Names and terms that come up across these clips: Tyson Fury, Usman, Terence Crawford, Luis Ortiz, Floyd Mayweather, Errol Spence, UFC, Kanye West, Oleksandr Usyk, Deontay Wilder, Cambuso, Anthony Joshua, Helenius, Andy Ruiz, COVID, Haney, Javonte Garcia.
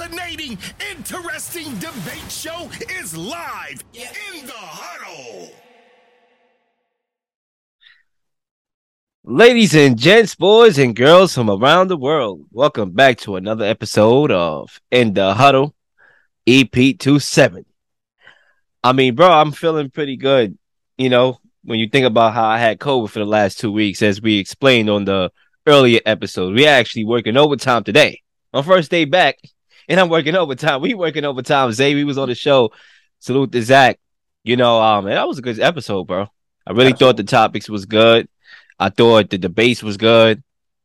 fascinating, interesting debate show is live in the huddle. Ladies and gents, boys and girls from around the world, welcome back to another episode of In the Huddle, EP 270. I mean, bro, I'm feeling pretty good, you know, when you think about how I had COVID for the last 2 weeks, as we explained on the earlier episode. We're actually working overtime today. My first day back, and I'm working overtime. We working overtime. Zay, we was on the show. Salute to Zach. You know, and that was a good episode, bro. I really thought the topics was good. I thought the debates was good.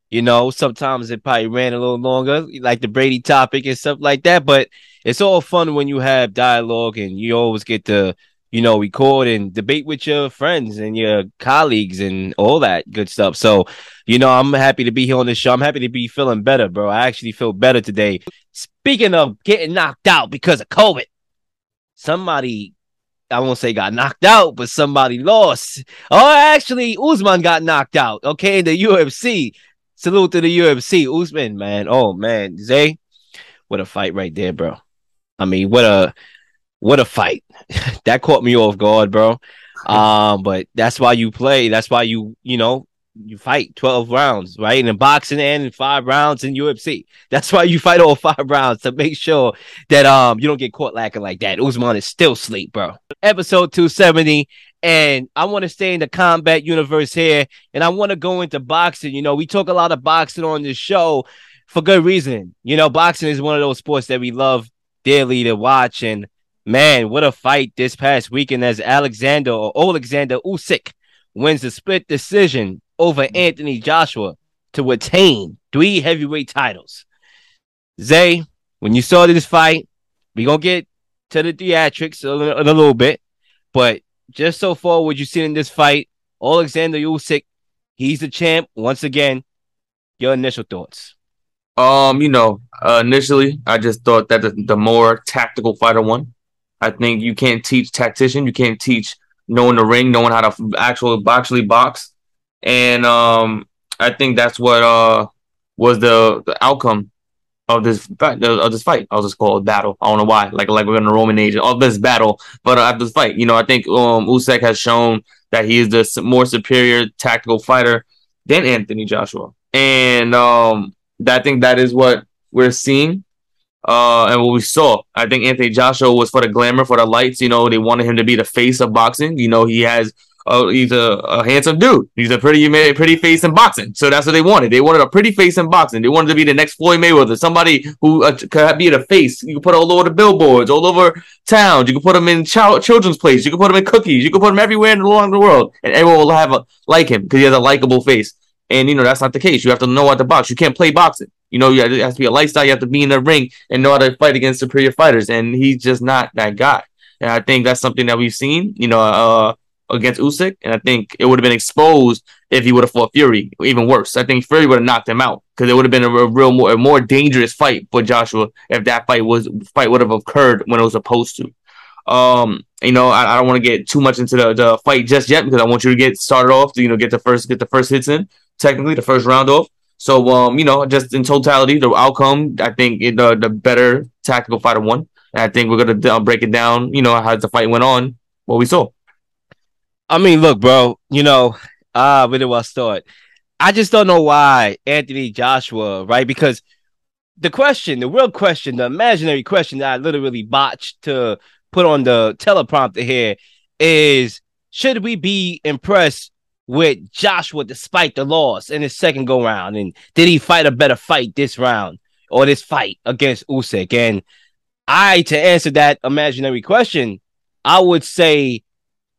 You know, sometimes it probably ran a little longer, like the Brady topic and stuff like that. But it's all fun when you have dialogue and you always get to, you know, record and debate with your friends and your colleagues and all that good stuff. So, you know, I'm happy to be here on this show. I'm happy to be feeling better, bro. I actually feel better today. Speaking of getting knocked out because of COVID, somebody, I won't say got knocked out, but somebody lost. Oh, actually, Usman got knocked out, okay, in the UFC. Salute to the UFC. Usman, man. Oh, man. Zay, what a fight right there, bro. I mean, what a fight. That caught me off guard, bro. But that's why you play. That's why you know, you fight 12 rounds, right? In boxing and in 5 rounds in UFC. That's why you fight all 5 rounds, to make sure that you don't get caught lacking like that. Usman is still asleep, bro. Episode 270, and I want to stay in the combat universe here, and I want to go into boxing. You know, we talk a lot of boxing on this show for good reason. You know, boxing is one of those sports that we love dearly to watch, and man, what a fight this past weekend as Oleksandr Usyk wins the split decision over Anthony Joshua to attain 3 heavyweight titles. Zay, when you saw this fight, we're going to get to the theatrics in a little bit, but just so far what you've seen in this fight, Oleksandr Usyk, he's the champ once again. Your initial thoughts? Initially, I just thought that the more tactical fighter won. I think you can't teach tactician. You can't teach knowing the ring, knowing how to actually box. And I think that's what was the outcome of this fight. I'll just call it battle. I don't know why. Like we're in the Roman age of this battle, but at this fight, you know, I think Usyk has shown that he is the more superior tactical fighter than Anthony Joshua, and I think that is what we're seeing. And what we saw, I think Anthony Joshua was for the glamour, for the lights. You know, they wanted him to be the face of boxing. You know, he's a handsome dude. He's a pretty face in boxing. So that's what they wanted. They wanted a pretty face in boxing. They wanted to be the next Floyd Mayweather, somebody who could be the face. You could put all over the billboards, all over town. You could put him in children's places. You could put him in cookies. You could put him everywhere along the world, and everyone will like him because he has a likable face. And you know, that's not the case. You have to know how to box. You can't play boxing. You know, it has to be a lifestyle. You have to be in the ring and know how to fight against superior fighters. And he's just not that guy. And I think that's something that we've seen, you know, against Usyk. And I think it would have been exposed if he would have fought Fury, even worse. I think Fury would have knocked him out because it would have been a more dangerous fight for Joshua if that fight would have occurred when it was supposed to. You know, I don't want to get too much into the fight just yet because I want you to get started off, to, you know, get the first hits in, technically the first round off. So, you know, just in totality, the outcome, I think the better tactical fighter won. And I think we're going to break it down, you know, how the fight went on, what we saw. I mean, look, bro, you know, where do I start? I just don't know why Anthony Joshua, right? Because the real question, the imaginary question that I literally botched to put on the teleprompter here is, should we be impressed with Joshua despite the loss in his second go round? And did he fight a better fight this round or this fight against Usyk? And to answer that imaginary question, I would say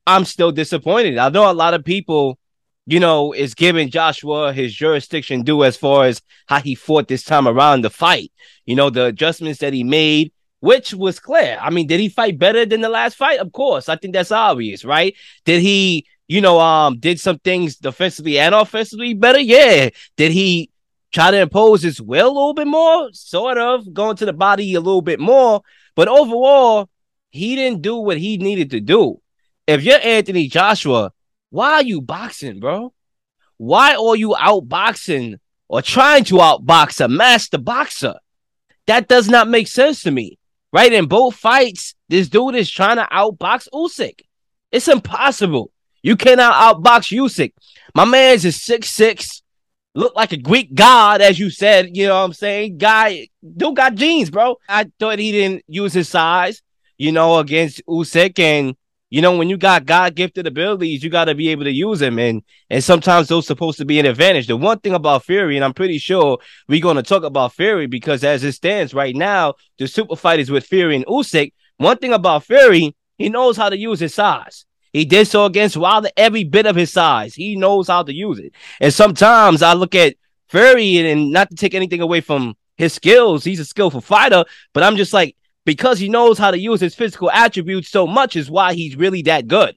I'm still disappointed. I know a lot of people, you know, is giving Joshua his jurisdiction due as far as how he fought this time around the fight. You know, the adjustments that he made, which was clear. I mean, did he fight better than the last fight? Of course. I think that's obvious, right? Did he, you know, did some things defensively and offensively better? Yeah. Did he try to impose his will a little bit more? Sort of. Going to the body a little bit more. But overall, he didn't do what he needed to do. If you're Anthony Joshua, why are you boxing, bro? Why are you outboxing or trying to outbox a master boxer? That does not make sense to me, right? In both fights, this dude is trying to outbox Usyk. It's impossible. You cannot outbox Usyk. My man's is 6'6", look like a Greek god, as you said. You know what I'm saying? Guy, dude got jeans, bro. I thought he didn't use his size, you know, against Usyk. And, you know, when you got God-gifted abilities, you got to be able to use them. And sometimes those are supposed to be an advantage. The one thing about Fury, and I'm pretty sure we're going to talk about Fury, because as it stands right now, the super fight is with Fury and Usyk. One thing about Fury, he knows how to use his size. He did so against Wilder, every bit of his size. He knows how to use it. And sometimes I look at Fury, and not to take anything away from his skills, he's a skillful fighter, but I'm just like, because he knows how to use his physical attributes so much is why he's really that good.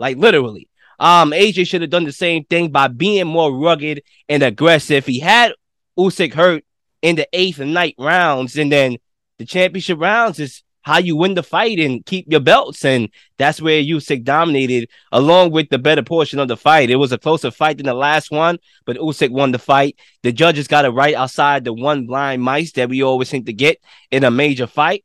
Like, literally. AJ should have done the same thing by being more rugged and aggressive. He had Usyk hurt in the 8th and 9th rounds, and then the championship rounds is how you win the fight and keep your belts. And that's where Usyk dominated, along with the better portion of the fight. It was a closer fight than the last one, but Usyk won the fight. The judges got it right outside the one blind mice that we always seem to get in a major fight.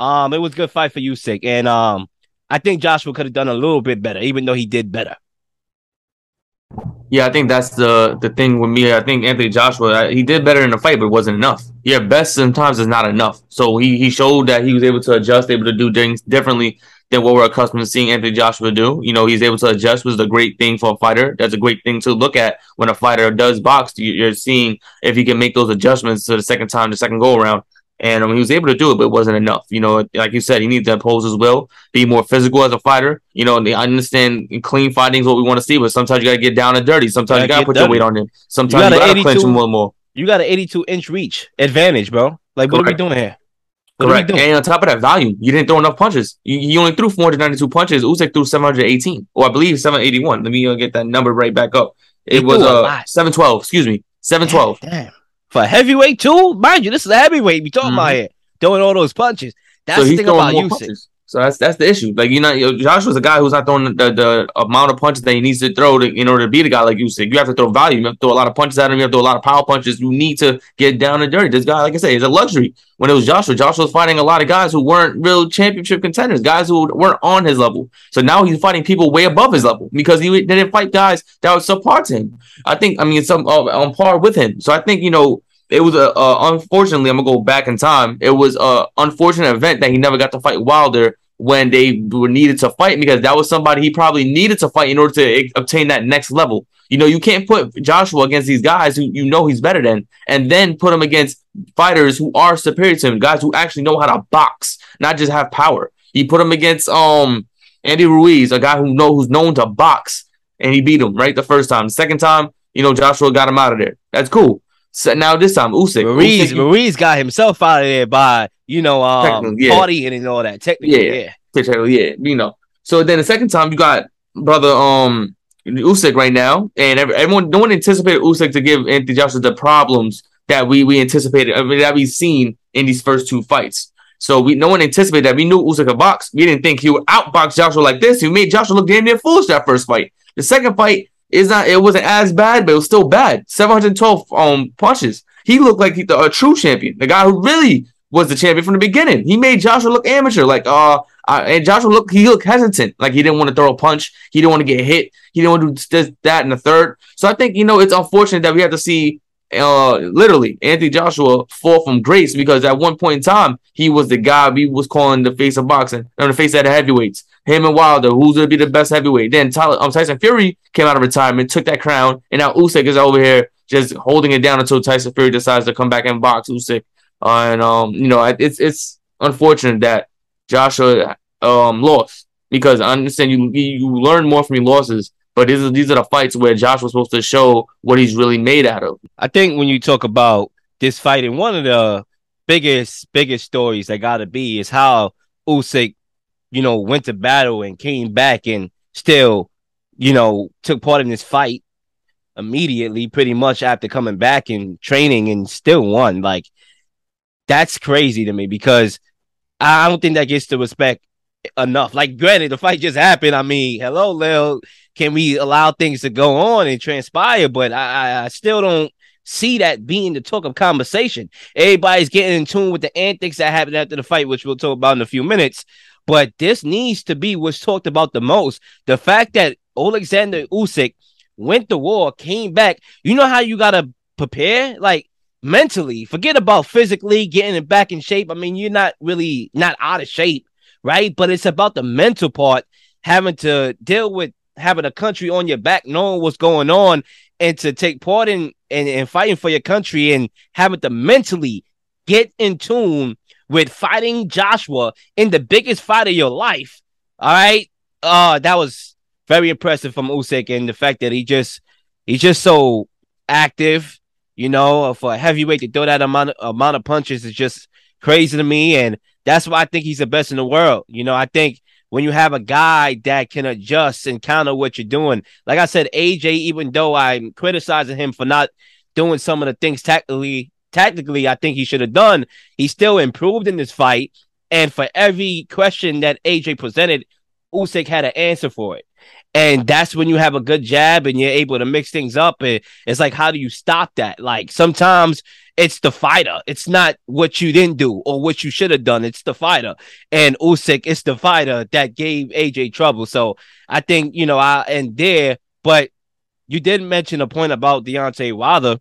It was a good fight for Usyk. And I think Joshua could have done a little bit better, even though he did better. Yeah, I think that's the thing with me. I think Anthony Joshua, he did better in the fight, but it wasn't enough. Yeah, best sometimes is not enough. So he showed that he was able to adjust, able to do things differently than what we're accustomed to seeing Anthony Joshua do. You know, he's able to adjust, which is a great thing for a fighter. That's a great thing to look at when a fighter does box. You're seeing if he can make those adjustments to the second time, the second go-around. And he was able to do it, but it wasn't enough. You know, like you said, he needs to impose his will, be more physical as a fighter. You know, and I understand clean fighting is what we want to see, but sometimes you got to get down and dirty. Sometimes you got to put your weight on him. Sometimes you got to clinch him more. You got an 82-inch reach advantage, bro. Like, what are we doing here? Correct. And on top of that volume, you didn't throw enough punches. You only threw 492 punches. Usyk threw 718, or I believe 781. Let me get that number right back up. It was 712, excuse me, 712. Damn. For heavyweight too, mind you, this is a heavyweight we talking about here, throwing all those punches. That's the thing about Usyk. So that's the issue. Like, you're not, Joshua's a guy who's not throwing the amount of punches that he needs to throw in order to beat a guy like Usyk. You have to throw volume. You have to throw a lot of punches at him. You have to throw a lot of power punches. You need to get down and dirty. This guy, like I say, is a luxury. When it was Joshua, Joshua was fighting a lot of guys who weren't real championship contenders, guys who weren't on his level. So now he's fighting people way above his level because he didn't fight guys that were subpar to him. On par with him. So I think, you know, it was unfortunately, I'm going to go back in time. It was an unfortunate event that he never got to fight Wilder when they were needed to fight, because that was somebody he probably needed to fight in order to obtain that next level. You know, you can't put Joshua against these guys who you know he's better than, and then put him against fighters who are superior to him, guys who actually know how to box, not just have power. He put him against Andy Ruiz, a guy who's known to box, and he beat him right the first time. The second time, you know, Joshua got him out of there. That's cool. So now this time, Usyk. Ruiz got himself out of there by, you know, partying and all that. Technically, yeah. You know. So then the second time, you got brother Usyk right now, and everyone, no one anticipated Usyk to give Anthony Joshua the problems that we anticipated, that we've seen in these first two fights. So no one anticipated that. We knew Usyk could box. We didn't think he would outbox Joshua like this. He made Joshua look damn near foolish that first fight. The second fight, it wasn't as bad, but it was still bad. 712 punches. He looked like a true champion, the guy who really was the champion from the beginning. He made Joshua look amateur, and Joshua looked hesitant, like he didn't want to throw a punch, he didn't want to get hit, he didn't want to do this, that, and the third. So I think, you know, it's unfortunate that we have to see literally Anthony Joshua fall from grace, because at one point in time he was the guy we was calling the face of boxing, the face of the heavyweights. Him and Wilder, who's gonna be the best heavyweight? Then Tyson Fury came out of retirement, took that crown, and now Usyk is over here just holding it down until Tyson Fury decides to come back and box Usyk. You know, it's unfortunate that Joshua lost, because I understand you learn more from your losses. But these are the fights where Joshua's supposed to show what he's really made out of. I think when you talk about this fight, and one of the biggest stories that got to be is how Usyk, you know, went to battle and came back and still, you know, took part in this fight immediately, pretty much after coming back and training, and still won. Like, that's crazy to me, because I don't think that gets the respect enough. Like, granted, the fight just happened. I mean, hello, Lil. Can we allow things to go on and transpire? But I still don't see that being the talk of conversation. Everybody's getting in tune with the antics that happened after the fight, which we'll talk about in a few minutes. But this needs to be what's talked about the most. The fact that Oleksandr Usyk went to war, came back. You know how you got to prepare? Like, mentally, forget about physically getting it back in shape. I mean, you're not really not out of shape, right? But it's about the mental part, having to deal with having a country on your back, knowing what's going on, and to take part in and fighting for your country, and having to mentally get in tune with fighting Joshua in the biggest fight of your life. All right. That was very impressive from Usyk, and the fact that he's just so active, you know, for a heavyweight to throw that amount of punches is just crazy to me. And that's why I think he's the best in the world. You know, I think when you have a guy that can adjust and counter what you're doing, like I said, AJ, even though I'm criticizing him for not doing some of the things tactically, I think he should have done, he still improved in this fight. And for every question that AJ presented, Usyk had an answer for it. And that's when you have a good jab and you're able to mix things up. And it's like, how do you stop that? Like, sometimes it's the fighter. It's not what you didn't do or what you should have done. It's the fighter. And Usyk is the fighter that gave AJ trouble. So I think, you know, I'll end there. But you did mention a point about Deontay Wilder.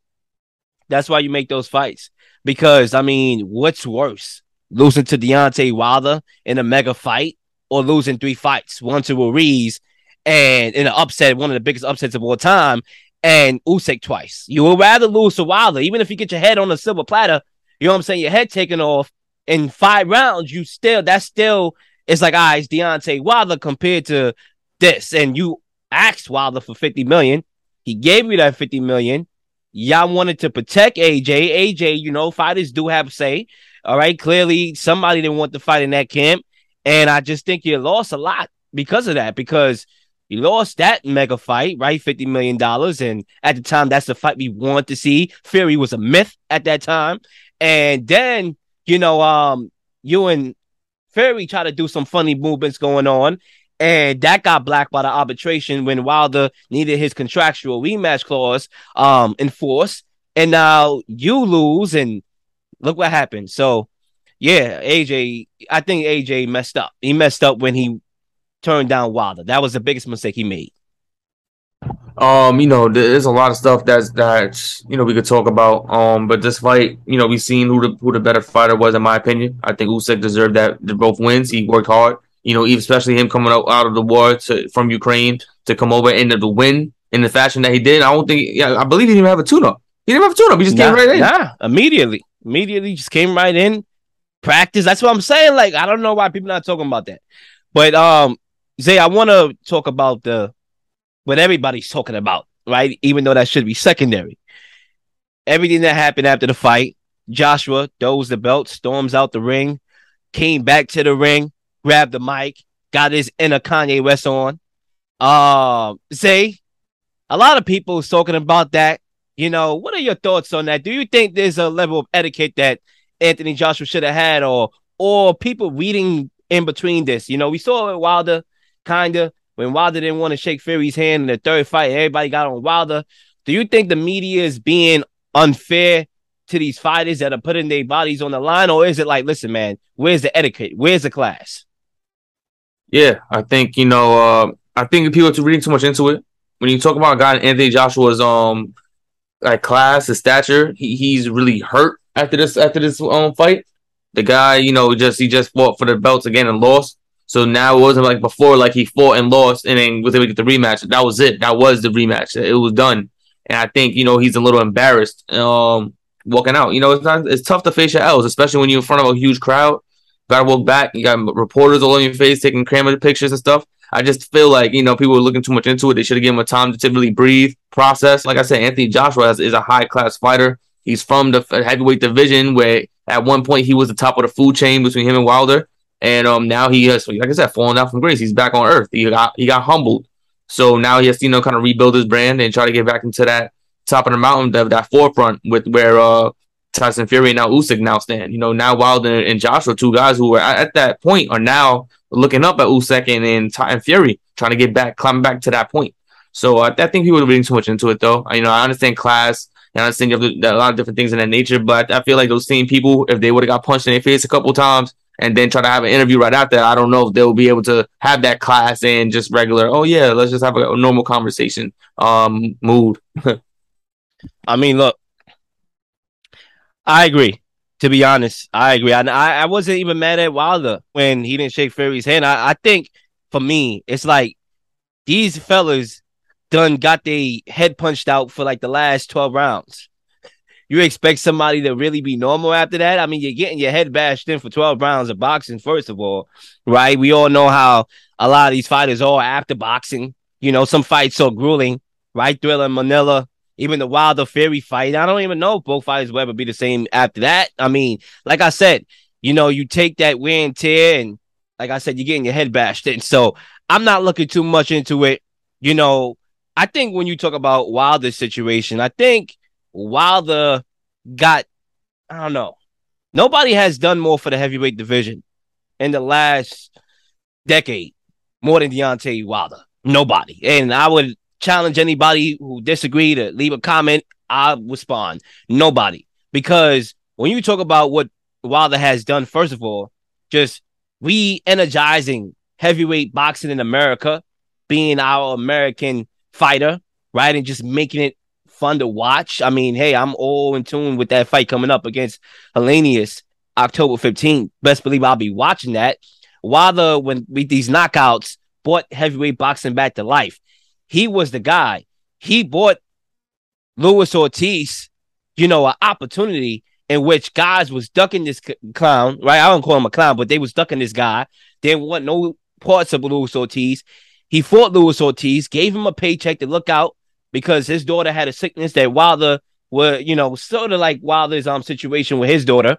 That's why you make those fights. Because, I mean, what's worse? Losing to Deontay Wilder in a mega fight, or losing three fights, one to Ruiz, and in an upset, one of the biggest upsets of all time, and Usyk twice. You would rather lose to Wilder, even if you get your head on a silver platter, you know what I'm saying, your head taken off in 5 rounds, that's still, it's like, all right, it's Deontay Wilder compared to this. And you asked Wilder for $50 million. He gave you that $50 million. Y'all wanted to protect AJ. AJ, you know, fighters do have say. All right, clearly somebody didn't want to fight in that camp. And I just think you lost a lot because of that, because you lost that mega fight, right? $50 million. And at the time, that's the fight we wanted to see. Fury was a myth at that time. And then, you know, you and Fury try to do some funny movements going on. And that got blacked by the arbitration when Wilder needed his contractual rematch clause enforced. And now you lose, and look what happened. So, yeah, AJ, I think AJ messed up. He messed up when he turned down Wilder. That was the biggest mistake he made. You know, there's a lot of stuff that's you know, we could talk about. But this fight, you know, we seen who the better fighter was, in my opinion. I think Usyk deserved that both wins. He worked hard. You know, especially him coming out of the war from Ukraine to come over and to win in the fashion that he did. I don't think. Yeah, I believe he didn't have a tune-up. He just came right in. Yeah, immediately just came right in. Practice. That's what I'm saying. Like, I don't know why people not talking about that. But Zay, I want to talk about what everybody's talking about, right? Even though that should be secondary. Everything that happened after the fight. Joshua throws the belt, storms out the ring, came back to the ring, grabbed the mic, got his inner Kanye West on. Zay, a lot of people is talking about that. You know, what are your thoughts on that? Do you think there's a level of etiquette that Anthony Joshua should have had, or people reading in between this? You know, we saw Wilder, kind of, when Wilder didn't want to shake Fury's hand in the third fight, everybody got on Wilder. Do you think the media is being unfair to these fighters that are putting their bodies on the line, or is it like, listen, man, where's the etiquette? Where's the class? Yeah, I think, you know, I think people are reading too much into it. When you talk about a guy in Anthony Joshua's like class, his stature, he's really hurt after this fight. The guy, you know, he just fought for the belts again and lost. So now it wasn't like before, like he fought and lost and then was able to get the rematch. That was it. That was the rematch. It was done. And I think, you know, he's a little embarrassed walking out. You know, it's tough to face your L's, especially when you're in front of a huge crowd. You gotta walk back. You got reporters all on your face taking camera pictures and stuff. I just feel like, you know, people are looking too much into it. They should have given him a time to really breathe, process. Like I said, Anthony Joshua is a high-class fighter. He's from the heavyweight division, where at one point he was the top of the food chain between him and Wilder. And now he has, like I said, fallen out from grace. He's back on earth. He got humbled. So now he has to, you know, kind of rebuild his brand and try to get back into that top of the mountain, that forefront with where Tyson Fury and now Usyk now stand. You know, now Wilder and Joshua, two guys who were at that point, are now looking up at Usyk and Tyson Fury, trying to get back, climbing back to that point. So I think people are reading too much into it, though. You know, I understand class. and I was thinking of a lot of different things in that nature. But I feel like those same people, if they would have got punched in their face a couple times and then try to have an interview right after, I don't know if they'll be able to have that class and just regular, oh yeah, let's just have a normal conversation mood. I mean, look, I agree. To be honest, I agree. I wasn't even mad at Wilder when he didn't shake Fury's hand. I think, for me, it's like these fellas done got their head punched out for like the last 12 rounds. You expect somebody to really be normal after that? I mean, you're getting your head bashed in for 12 rounds of boxing, first of all, right? We all know how a lot of these fighters are after boxing. You know, some fights are grueling, right? Thriller and Manila. Even the Wilder Fury fight, I don't even know if both fighters will ever be the same after that. I mean, like I said, you know, you take that wear and tear, and like I said, you're getting your head bashed in. So I'm not looking too much into it. You know, I think when you talk about Wilder's situation, I think Wilder got, I don't know, nobody has done more for the heavyweight division in the last decade more than Deontay Wilder. Nobody. And I would challenge anybody who disagree to leave a comment. I'll respond. Nobody. Because when you talk about what Wilder has done, first of all, just re-energizing heavyweight boxing in America, being our American fighter, right? And just making it fun to watch. I mean, hey, I'm all in tune with that fight coming up against Helenius, October 15th. Best believe I'll be watching that. Wilder, when with these knockouts, brought heavyweight boxing back to life. He was the guy. He bought Luis Ortiz, you know, an opportunity in which guys was ducking this clown, right? I don't call him a clown, but they was ducking this guy. They want no parts of Luis Ortiz. He fought Luis Ortiz, gave him a paycheck to look out because his daughter had a sickness that Wilder was, you know, sort of like Wilder's situation with his daughter.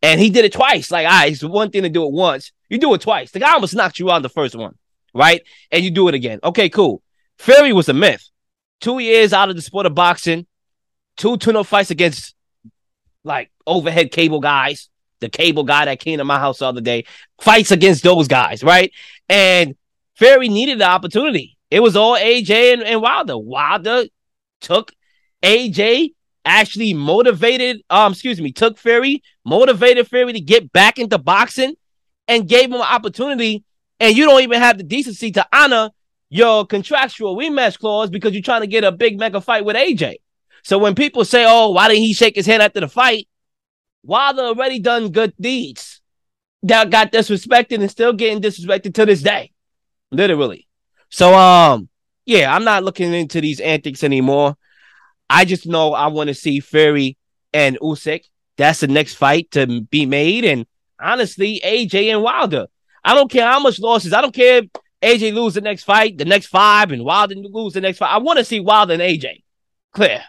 And he did it twice. Like, all right, it's one thing to do it once. You do it twice. The guy almost knocked you out the first one, right? And you do it again. Okay, cool. Fury was a myth. 2 years out of the sport of boxing, 2 fights against like overhead cable guys. The cable guy that came to my house the other day fights against those guys, right? And Fury needed the opportunity. It was all AJ and Wilder. Wilder took AJ, actually motivated. Took Fury, motivated Fury to get back into boxing, and gave him an opportunity. And you don't even have the decency to honor your contractual rematch clause because you're trying to get a big mega fight with AJ. So when people say, oh, why didn't he shake his hand after the fight? Wilder already done good deeds that got disrespected and still getting disrespected to this day. Literally. So, yeah, I'm not looking into these antics anymore. I just know I want to see Fury and Usyk. That's the next fight to be made. And honestly, AJ and Wilder. I don't care how much losses. I don't care if AJ lose the next fight, the next five, and Wilder lose the next fight. I want to see Wilder and AJ. Clear.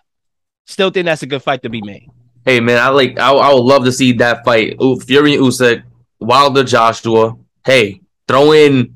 Still think that's a good fight to be made. Hey, man, I would love to see that fight. Fury and Usyk, Wilder, Joshua. Hey, throw in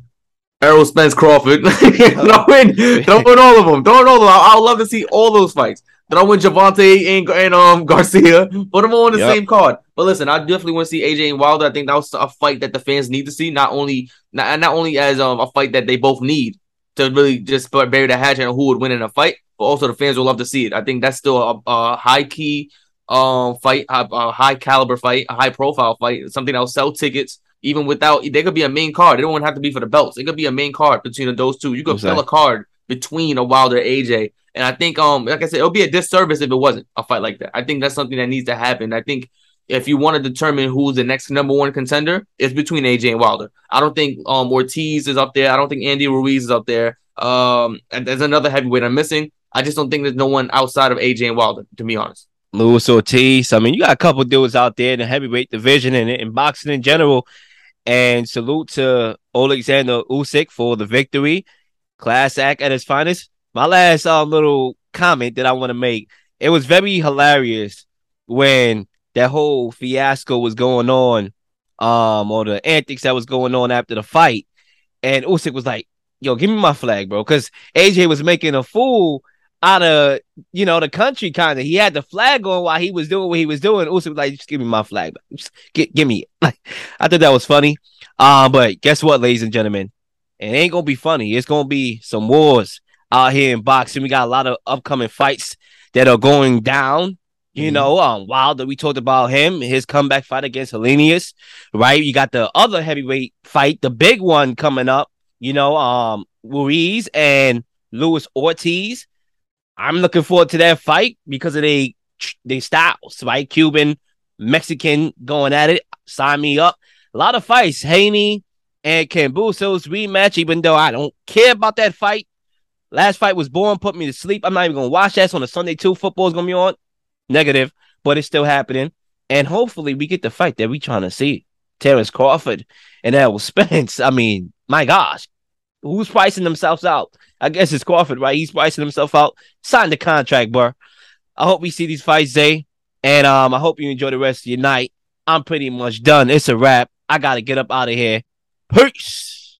Errol Spence, Crawford. throw in all of them. Throw in all of them. I would love to see all those fights. Throw in Javonte and Garcia. Put them all on the same card. But listen, I definitely want to see AJ and Wilder. I think that was a fight that the fans need to see. Not only as a fight that they both need to really just bury the hatchet on who would win in a fight, but also the fans will love to see it. I think that's still a high key fight, a high caliber fight, a high profile fight, something that will sell tickets. Even without, they could be a main card. It don't have to be for the belts. It could be a main card between those two. You could sell a card between a Wilder AJ. And I think, like I said, it'll be a disservice if it wasn't a fight like that. I think that's something that needs to happen. I think if you want to determine who's the next number one contender, it's between AJ and Wilder. I don't think Ortiz is up there. I don't think Andy Ruiz is up there. And there's another heavyweight I'm missing. I just don't think there's no one outside of AJ and Wilder, to be honest. Luis Ortiz. I mean, you got a couple dudes out there in the heavyweight division and in boxing in general. And salute to Oleksandr Usyk for the victory. Class act at his finest. My last little comment that I want to make. It was very hilarious when that whole fiasco was going on, or the antics that was going on after the fight. And Usyk was like, yo, give me my flag, bro. Because AJ was making a fool out of, you know, the country kind of. He had the flag on while he was doing what he was doing. Usyk was like, just give me my flag. Just give me it. Like, I thought that was funny. But guess what, ladies and gentlemen? It ain't going to be funny. It's going to be some wars out here in boxing. We got a lot of upcoming fights that are going down. You know, Wilder, we talked about him, his comeback fight against Helenius, right? You got the other heavyweight fight, the big one coming up, you know, Ruiz and Luis Ortiz. I'm looking forward to that fight because of their styles, right? Cuban, Mexican going at it. Sign me up. A lot of fights, Haney and Cambuso's rematch, even though I don't care about that fight. Last fight was boring, put me to sleep. I'm not even going to watch that. It's on a Sunday, too. Football's going to be on. Negative, but it's still happening. And hopefully we get the fight that we trying to see. Terence Crawford and Errol Spence. I mean, my gosh. Who's pricing themselves out? I guess it's Crawford, right? He's pricing himself out. Sign the contract, bro. I hope we see these fights, Zay. And I hope you enjoy the rest of your night. I'm pretty much done. It's a wrap. I got to get up out of here. Peace.